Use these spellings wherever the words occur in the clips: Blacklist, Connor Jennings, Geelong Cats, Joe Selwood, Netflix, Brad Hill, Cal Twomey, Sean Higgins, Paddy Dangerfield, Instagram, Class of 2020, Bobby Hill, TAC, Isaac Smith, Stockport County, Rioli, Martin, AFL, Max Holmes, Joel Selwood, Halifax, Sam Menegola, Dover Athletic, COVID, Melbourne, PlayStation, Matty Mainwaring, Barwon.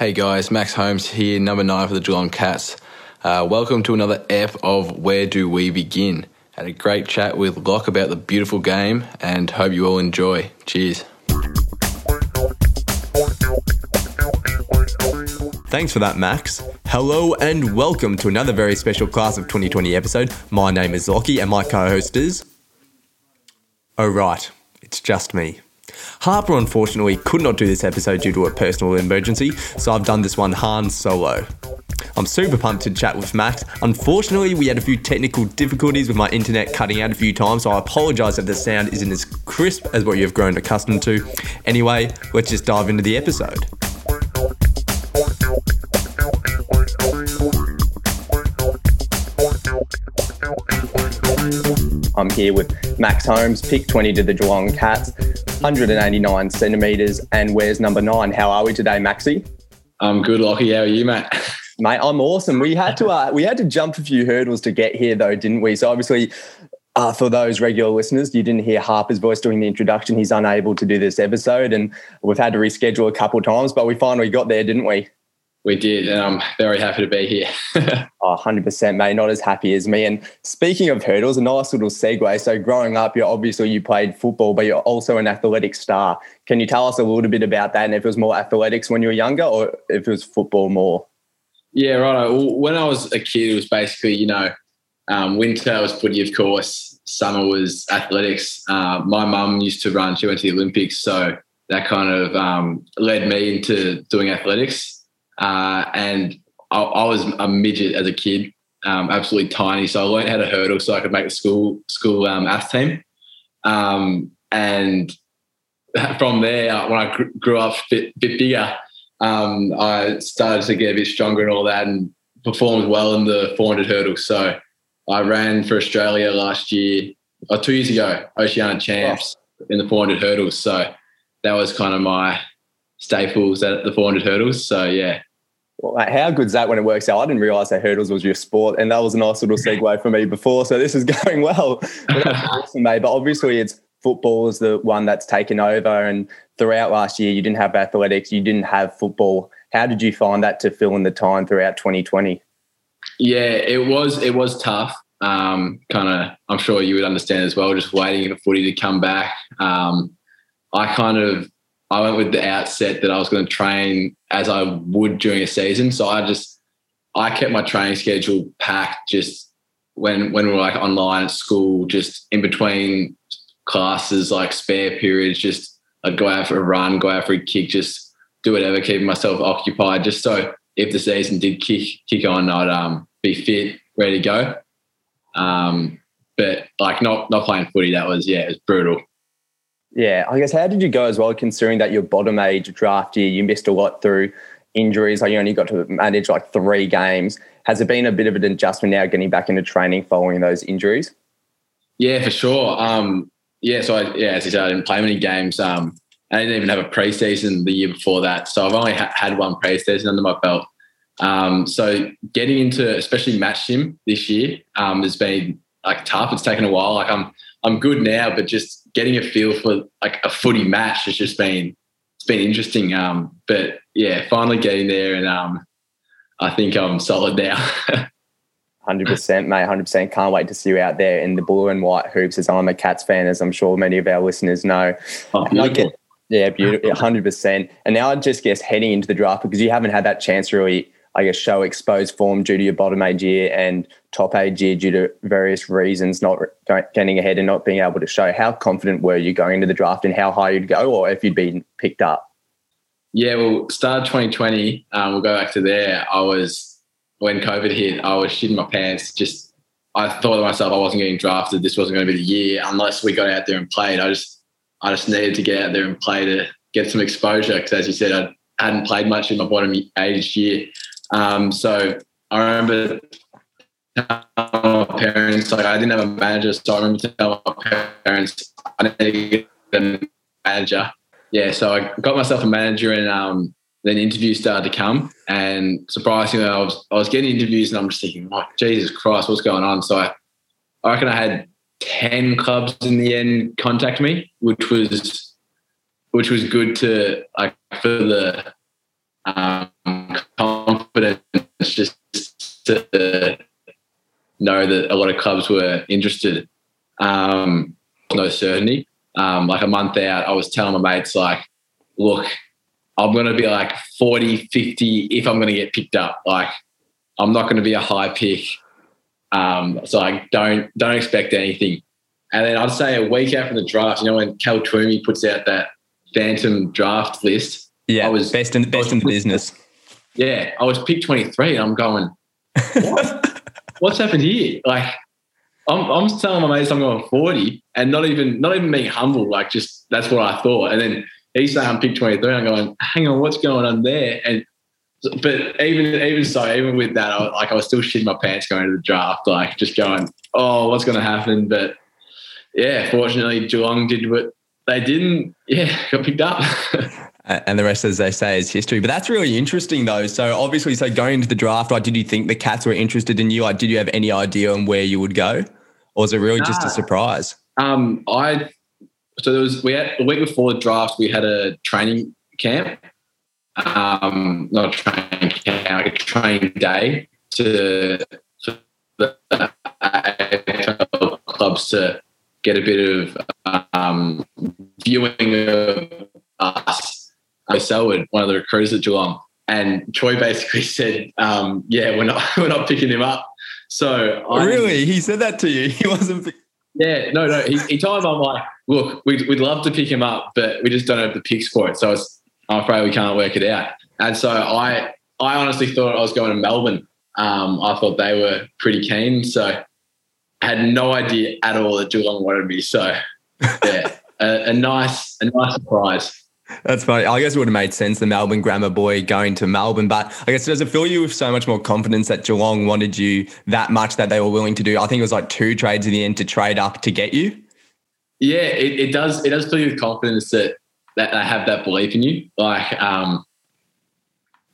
Hey guys, Max Holmes here, number 9 for the Geelong Cats. Welcome to another ep of Where Do We Begin? Had a great chat with Locke about the beautiful game and hope you all enjoy. Cheers. Thanks for that, Max. Hello and welcome to another very special Class of 2020 episode. My name is Lockie and my co-host is... Oh right, it's just me. Harper unfortunately could not do this episode due to a personal emergency, so I've done this one Han solo. I'm super pumped to chat with Max. Unfortunately, we had a few technical difficulties with my internet cutting out a few times, so I apologise if the sound isn't as crisp as what you've grown accustomed to. Anyway, let's just dive into the episode. I'm here with Max Holmes, pick 20 to the Geelong Cats, 189 centimetres, and where's number 9? How are we today, Maxie? I'm good, Lockie. How are you, mate? Mate, I'm awesome. We had to jump a few hurdles to get here, though, didn't we? So obviously, for those regular listeners, you didn't hear Harper's voice doing the introduction. He's unable to do this episode, and we've had to reschedule a couple of times, but we finally got there, didn't we? We did, and I'm very happy to be here. 100%, mate, not as happy as me. And speaking of hurdles, a nice little segue. So growing up, you played football, but you're also an athletic star. Can you tell us a little bit about that and if it was more athletics when you were younger or if it was football more? Yeah, right. Well, when I was a kid, it was basically, winter was footy, of course. Summer was athletics. My mum used to run. She went to the Olympics, so that kind of led me into doing athletics. And I was a midget as a kid, absolutely tiny. So I learned how to hurdle so I could make the school ath team. And from there, when I grew up a bit bigger, I started to get a bit stronger and all that and performed well in the 400 hurdles. So I ran for Australia last year, or 2 years ago, Oceania Champs in the 400 hurdles. So that was kind of my staples at the 400 hurdles. So, yeah. Well, mate, how good's that when it works out? I didn't realise that hurdles was your sport, and that was a nice little segue for me before, so this is going well. But that's awesome, mate. But obviously it's football is the one that's taken over, and throughout last year you didn't have athletics, you didn't have football. How did you find that to fill in the time throughout 2020? Yeah, it was tough. I'm sure you would understand as well, just waiting for footy to come back. I went with the outset that I was going to train as I would during a season. So I kept my training schedule packed just when we were like online at school, just in between classes, like spare periods, just I'd go out for a run, go out for a kick, just do whatever, keeping myself occupied just so if the season did kick on, I'd be fit, ready to go. But like not playing footy, it was brutal. Yeah, I guess how did you go as well, considering that your bottom age draft year, you missed a lot through injuries, like you only got to manage like 3 games. Has it been a bit of an adjustment now getting back into training following those injuries? Yeah, for sure. As you said, I didn't play many games. I didn't even have a preseason the year before that. So I've only had one preseason under my belt. So getting into especially match sim this year has been like tough. It's taken a while. Like I'm good now, but just getting a feel for like a footy match has just been interesting. But yeah, finally getting there, and I think I'm solid now. 100%, mate. 100%. Can't wait to see you out there in the blue and white hoops. As I'm a Cats fan, as I'm sure many of our listeners know. Oh, beautiful. 100%. And now I just guess heading into the draft, because you haven't had that chance to really, I guess, show exposed form due to your bottom age year and top age year due to various reasons not getting ahead and not being able to show. How confident were you going into the draft and how high you'd go or if you'd been picked up? Yeah, well, start 2020, we'll go back to there. When COVID hit, I was shitting my pants. Just I thought to myself I wasn't getting drafted. This wasn't going to be the year unless we got out there and played. I just needed to get out there and play to get some exposure because, as you said, I hadn't played much in my bottom age year. So I remember telling my parents, like I didn't have a manager, so I remember telling my parents I needed a manager. Yeah, so I got myself a manager and then interviews started to come. And surprisingly, I was getting interviews and I'm just thinking, oh, Jesus Christ, what's going on? So I reckon I had 10 clubs in the end contact me, which was good for the confidence just to know that a lot of clubs were interested. No certainty. Like a month out, I was telling my mates, like, look, I'm going to be like 40, 50 if I'm going to get picked up. Like, I'm not going to be a high pick. So like, don't expect anything. And then I'd say a week after the draft, you know, when Cal Twomey puts out that phantom draft list. Yeah, I was best in the business. Yeah, I was pick 23 and I'm going, what? What's happened here? Like, I'm telling my mates I'm going 40 and not even being humble, like, just that's what I thought. And then he's saying I'm pick 23 and I'm going, hang on, what's going on there? And but even with that, I was still shitting my pants going to the draft, like just going, oh, what's going to happen? But yeah, fortunately Geelong did what they didn't. Yeah, got picked up. And the rest, as they say, is history. But that's really interesting, though. So obviously, going into the draft, did you think the Cats were interested in you? Did you have any idea on where you would go, or was it really just a surprise? The week before the draft, we had a training camp. Not a training camp, like a training day to the AFL clubs to get a bit of viewing of us. Joe Selwood, one of the recruiters at Geelong, and Troy basically said, "Yeah, we're not picking him up." So really, he said that to you? He wasn't. Yeah, no. He told him, "I'm like, look, we'd love to pick him up, but we just don't have the picks for it. So I'm afraid we can't work it out." And so I honestly thought I was going to Melbourne. I thought they were pretty keen, so I had no idea at all that Geelong wanted me. So yeah, a nice surprise. That's funny. I guess it would have made sense, the Melbourne grammar boy going to Melbourne. But I guess, does it fill you with so much more confidence that Geelong wanted you that much that they were willing to do? I think it was like 2 trades in the end to trade up to get you. Yeah, it does. It does fill you with confidence that they have that belief in you. Like, I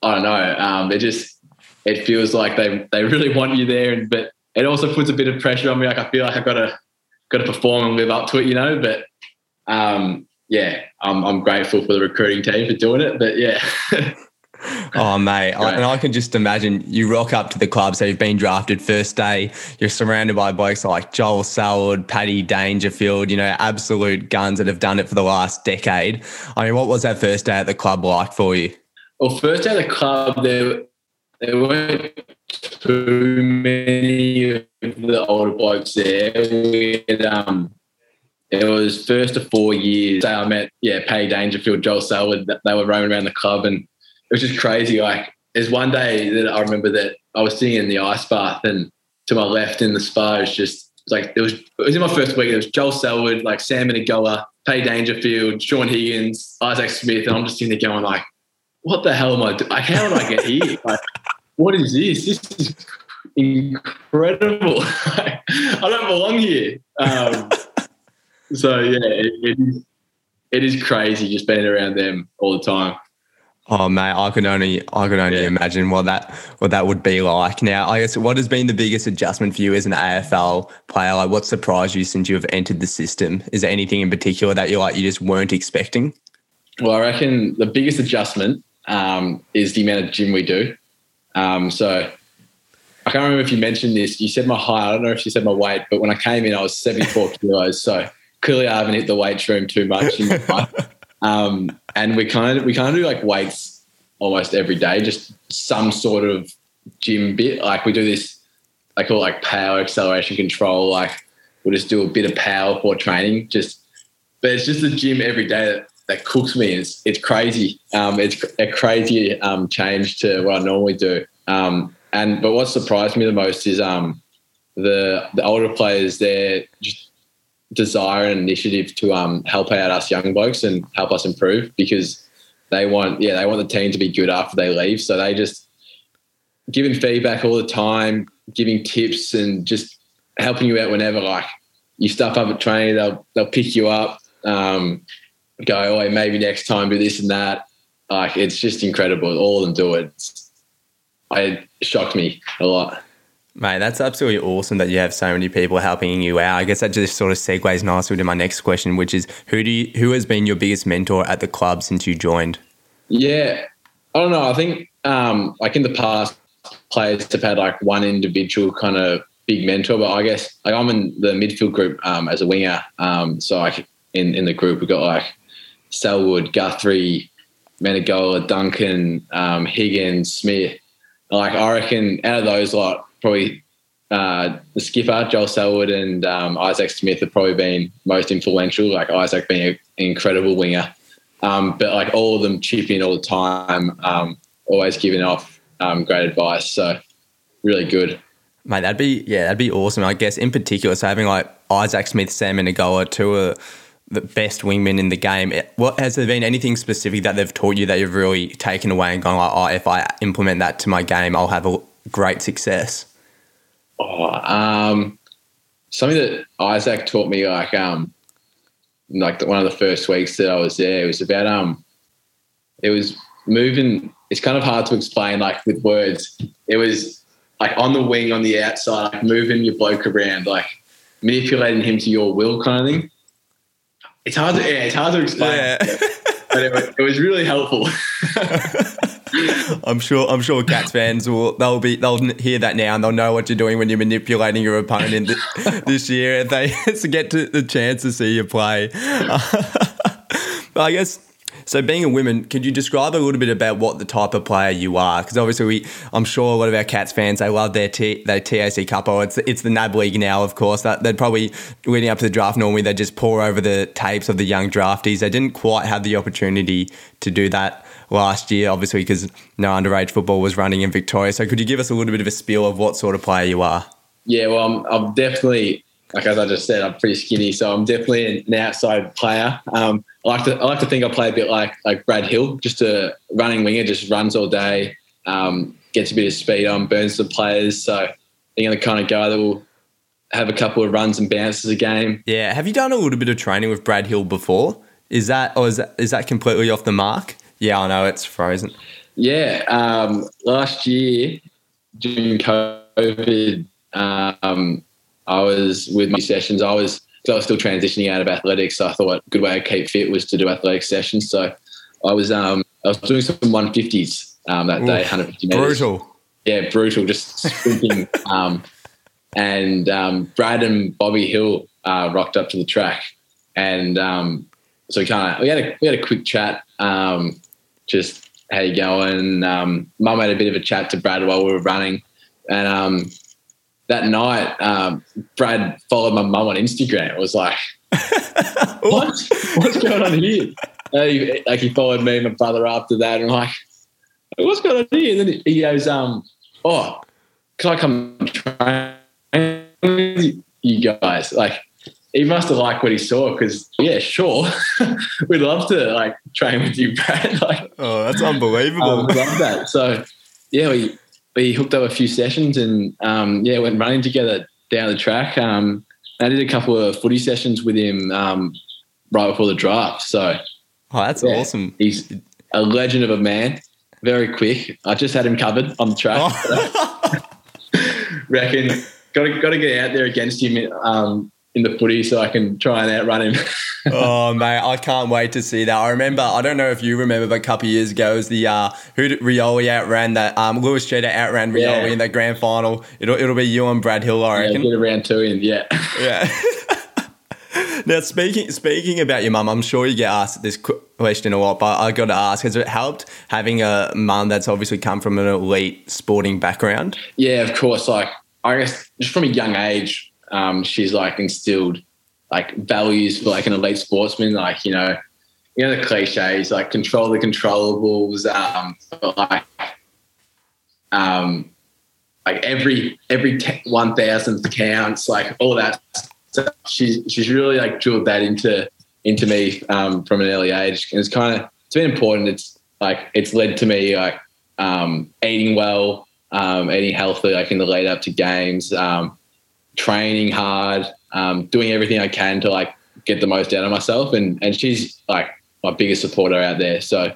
don't know. It feels like they really want you there. But it also puts a bit of pressure on me. Like, I feel like I've got to perform and live up to it, you know. But yeah, I'm grateful for the recruiting team for doing it, but yeah. Oh, mate, and I can just imagine you rock up to the club, so you've been drafted first day, you're surrounded by blokes like Joel Selwood, Paddy Dangerfield, you know, absolute guns that have done it for the last decade. I mean, what was that first day at the club like for you? Well, first day at the club, there weren't too many of the older blokes there. We had... It was first to 4 years. So I met, Paddy Dangerfield, Joel Selwood. They were roaming around the club, and it was just crazy. Like, there's one day that I remember that I was sitting in the ice bath, and to my left in the spa was just like, it was in my first week. There was Joel Selwood, like Sam Menegola, Paddy Dangerfield, Sean Higgins, Isaac Smith, and I'm just sitting there going like, what the hell am I doing? Like, how did I get here? Like, what is this? This is incredible. Like, I don't belong here. So, yeah, it is crazy just being around them all the time. Oh, mate, I could only imagine what that would be like. Now, I guess, what has been the biggest adjustment for you as an AFL player? Like, what surprised you since you have entered the system? Is there anything in particular that you just weren't expecting? Well, I reckon the biggest adjustment is the amount of gym we do. So I can't remember if you mentioned this. You said my height. I don't know if you said my weight, but when I came in, I was 74 kilos. So clearly I haven't hit the weights room too much in my life. And we kind of do like weights almost every day, just some sort of gym bit. Like, we do this, I call it like power acceleration control. Like, we'll just do a bit of power for training. But it's just the gym every day that cooks me. It's crazy. It's a crazy change to what I normally do. But what surprised me the most is the older players, their desire and initiative to help out us young blokes and help us improve, because they want the team to be good after they leave. So they just giving feedback all the time, giving tips, and just helping you out whenever. Like, you stuff up at training, they'll pick you up, go, oh, maybe next time do this and that. Like, it's just incredible. All of them do it. It shocked me a lot. Mate, that's absolutely awesome that you have so many people helping you out. I guess that just sort of segues nicely to my next question, which is who has been your biggest mentor at the club since you joined? Yeah, I don't know. I think like in the past, players have had like one individual kind of big mentor, but I guess like I'm in the midfield group as a winger. So like in the group we've got like Selwood, Guthrie, Menegola, Duncan, Higgins, Smith. Like I reckon out of those lot, probably the skipper, Joel Selwood, and Isaac Smith have probably been most influential, like Isaac being an incredible winger. But like all of them chip in all the time, always giving off great advice. So really good. Mate, that'd be awesome. I guess in particular, so having like Isaac Smith, Sam Menegola, two of the best wingmen in the game. What has there been anything specific that they've taught you that you've really taken away and gone like, oh, if I implement that to my game, I'll have a great success? Oh, something that Isaac taught me, like one of the first weeks that I was there, it was about it was moving. It's kind of hard to explain, like with words. It was like on the wing, on the outside, like moving your bloke around, like manipulating him to your will, kind of thing. It's hard to explain, but it was really helpful. I'm sure Cats fans they'll hear that now and they'll know what you're doing when you're manipulating your opponent this year if they get to the chance to see you play. But I guess, so being a woman, could you describe a little bit about what the type of player you are? Because obviously I'm sure a lot of our Cats fans, they love their TAC couple. It's the NAB League now, of course. They'd probably, leading up to the draft normally, they'd just pour over the tapes of the young draftees. They didn't quite have the opportunity to do that last year, obviously, because no underage football was running in Victoria. So could you give us a little bit of a spiel of what sort of player you are? Yeah, well, I'm definitely, like as I just said, I'm pretty skinny, so I'm definitely an outside player. I like to think I play a bit like Brad Hill, just a running winger, just runs all day, gets a bit of speed on, burns the players. So you're the kind of guy that will have a couple of runs and bounces a game. Yeah. Have you done a little bit of training with Brad Hill before? Is that completely off the mark? Yeah, I know, it's frozen. Yeah, last year during COVID, I was with my sessions. I was still transitioning out of athletics. So I thought a good way to keep fit was to do athletic sessions. So I was doing some 150s that day, 150 meters. Brutal. Yeah, brutal. Just sprinting. and Brad and Bobby Hill rocked up to the track, and so we had a quick chat. Just how you going? Mum had a bit of a chat to Brad while we were running, and that night Brad followed my mum on Instagram. It was like, what's going on here? And he followed me and my brother after that, and I'm like, what's going on here? And then he goes, oh, can I come train with you guys? Like, he must have liked what he saw, because, yeah, sure, we'd love to, like, train with you, Brad. Like, oh, that's unbelievable. I love that. So, yeah, we hooked up a few sessions and, went running together down the track. I did a couple of footy sessions with him right before the draft. So, oh, that's awesome. He's a legend of a man, very quick. I just had him covered on the track. Oh. Reckon got to get out there against him in the footy so I can try and outrun him. Oh, mate, I can't wait to see that. I remember, I don't know if you remember, but a couple of years ago, it was the Rioli outran that, Lewis Jeter outran Rioli in that grand final. It'll be you and Brad Hill, I reckon. Yeah, get a round two in, yeah. Yeah. Now, speaking about your mum, I'm sure you get asked this question a lot, but I got to ask, has it helped having a mum that's obviously come from an elite sporting background? Yeah, of course. Like, I guess just from a young age, she's like instilled like values for like an elite sportsman, like you know the cliches, like control the controllables, but like every 1,000th counts, like all that stuff. She's really like drilled that into me from an early age, and it's been important. It's like it's led to me like eating well, eating healthy, like in the lead up to games. Training hard, doing everything I can to like get the most out of myself, and she's like my biggest supporter out there. So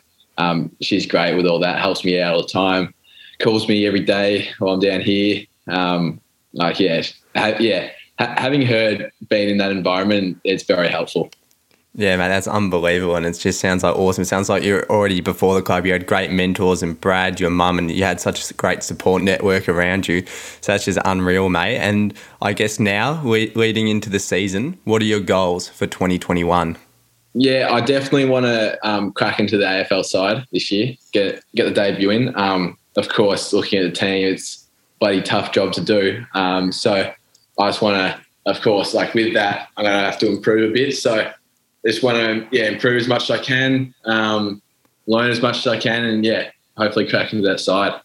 she's great with all that. Helps me out all the time. Calls me every day while I'm down here. Having her been in that environment, it's very helpful. Yeah, man, that's unbelievable, and it just sounds like awesome. It sounds like you're already before the club. You had great mentors and Brad, your mum, and you had such a great support network around you. So that's just unreal, mate. And I guess now, leading into the season, what are your goals for 2021? Yeah, I definitely want to crack into the AFL side this year, get the debut in. Of course, looking at the team, it's a bloody tough job to do. So I just want to, of course, like with that, I'm going to have to improve a bit. So just want to improve as much as I can, learn as much as I can, and hopefully crack into that side.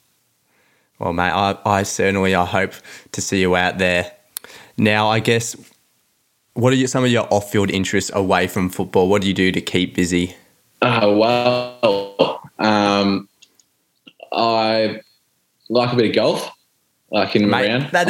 Well, mate, I hope to see you out there. Now, I guess, what are some of your off-field interests away from football? What do you do to keep busy? I like a bit of golf, like in mate, around. That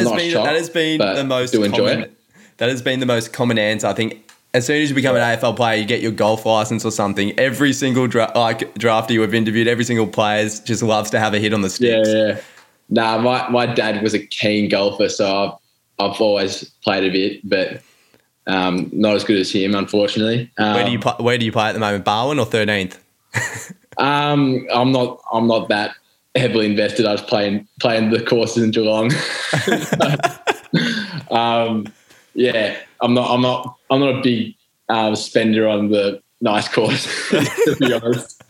has been the most common answer, I think. As soon as you become an AFL player, you get your golf license or something. Every single drafty we've interviewed, every single player just loves to have a hit on the sticks. Yeah. Nah, my dad was a keen golfer, so I've always played a bit, but not as good as him, unfortunately. Where do you play at the moment, Barwon or 13th? I'm not that heavily invested. I was playing the courses in Geelong. Yeah, I'm not a big spender on the nice course, to be honest.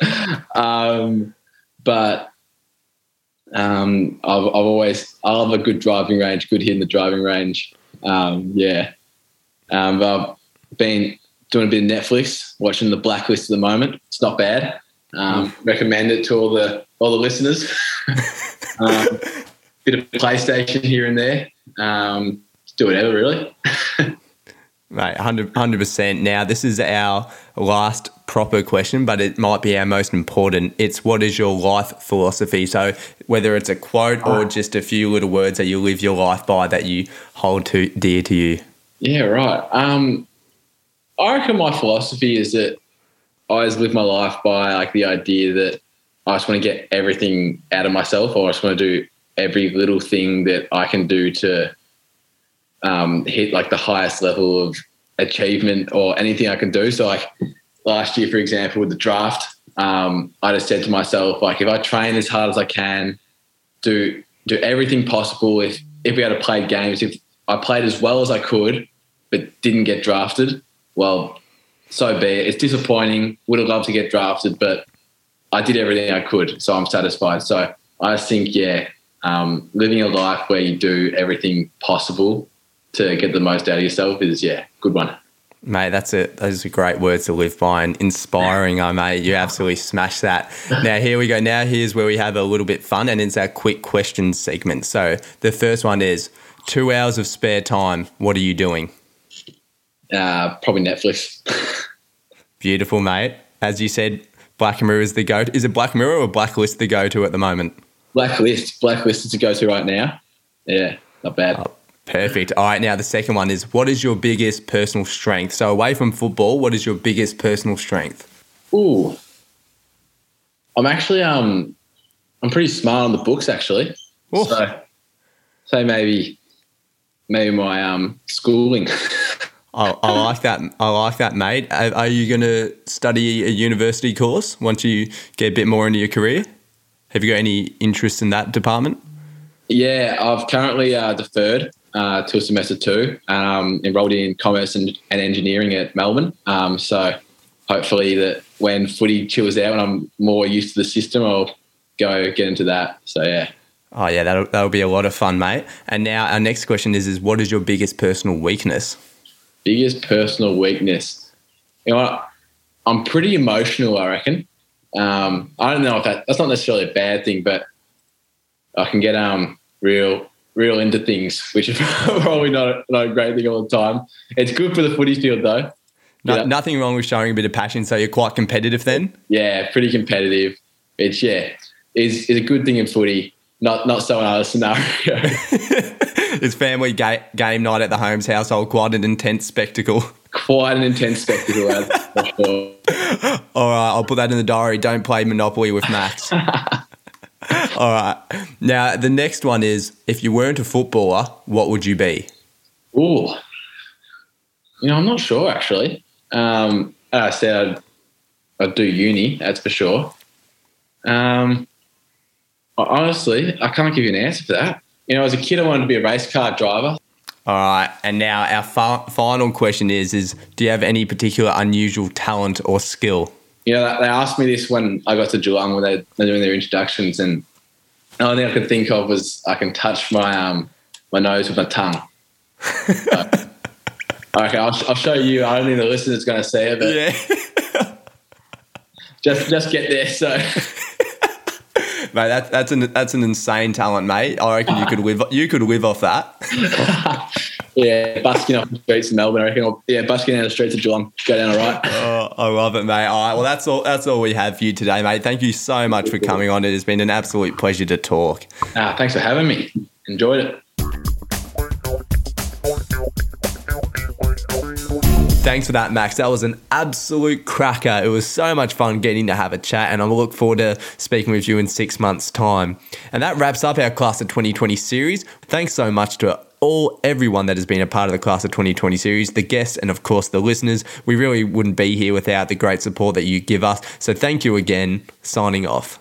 I love a good driving range, good hit in the driving range. But I've been doing a bit of Netflix, watching the Blacklist at the moment. It's not bad. Recommend it to all the listeners. Bit of PlayStation here and there. Do whatever, really. Right, 100%. Now, this is our last proper question, but it might be our most important. It's what is your life philosophy? So whether it's a quote or just a few little words that you live your life by that you hold dear to you. Yeah, right. I reckon my philosophy is that I always live my life by like the idea that I just want to get everything out of myself, or I just want to do every little thing that I can do to hit like the highest level of achievement or anything I can do. So like last year, for example, with the draft, I just said to myself, like, if I train as hard as I can, do everything possible. If we had to play games, if I played as well as I could but didn't get drafted, well, so be it. It's disappointing. Would have loved to get drafted, but I did everything I could, so I'm satisfied. So I just think, living a life where you do everything possible to get the most out of yourself is, good one. Mate, those are great words to live by and inspiring, mate. You absolutely smashed that. Now, here we go. Now, here's where we have a little bit fun, and it's our quick questions segment. So the first one is 2 hours of spare time. What are you doing? Probably Netflix. Beautiful, mate. As you said, Black Mirror is the go-to. Is it Black Mirror or Blacklist the go-to at the moment? Blacklist is the go-to right now. Yeah, not bad. Oh. Perfect. All right, now the second one is, what is your biggest personal strength? So away from football, what is your biggest personal strength? Ooh. I'm actually I'm pretty smart on the books, actually. Ooh. So maybe my schooling. I like that. I like that, mate. Are you going to study a university course once you get a bit more into your career? Have you got any interest in that department? Yeah, I've currently deferred till semester 2, enrolled in commerce and engineering at Melbourne. So hopefully that when footy chills out and I'm more used to the system, I'll go get into that. So, yeah. Oh, yeah, that'll be a lot of fun, mate. And now our next question is what is your biggest personal weakness? Biggest personal weakness? You know what? I'm pretty emotional, I reckon. I don't know if that's not necessarily a bad thing, but I can get real into things, which is probably not a great thing all the time. It's good for the footy field, though. Nothing wrong with showing a bit of passion, so you're quite competitive then? Yeah, pretty competitive. It's, is a good thing in footy, not so another scenario. It's family game night at the Holmes household, quite an intense spectacle. Quite an intense spectacle, for sure. All right, I'll put that in the diary. Don't play Monopoly with Max. All right. Now, the next one is, if you weren't a footballer, what would you be? Ooh. I'm not sure, actually. I said I'd do uni, that's for sure. Honestly, I can't give you an answer for that. You know, as a kid, I wanted to be a race car driver. All right, and now our final question is do you have any particular unusual talent or skill? You know, they asked me this when I got to Geelong when they're doing their introductions, and the only thing I could think of was I can touch my my nose with my tongue. So, okay, I'll show you. I don't think the listener's going to see it, but yeah. just get there, so... Mate, that's an insane talent, mate. I reckon you could live off that. Yeah, busking off the streets of Melbourne, I reckon. Or, yeah, busking down the streets of Geelong. Go down all right. Oh, I love it, mate. All right, well, that's all we have for you today, mate. Thank you so much for coming on. It has been an absolute pleasure to talk. Thanks for having me. Enjoyed it. Thanks for that, Max. That was an absolute cracker. It was so much fun getting to have a chat, and I look forward to speaking with you in 6 months' time. And that wraps up our Class of 2020 series. Thanks so much to everyone that has been a part of the Class of 2020 series, the guests, and of course the listeners. We really wouldn't be here without the great support that you give us. So thank you again. Signing off.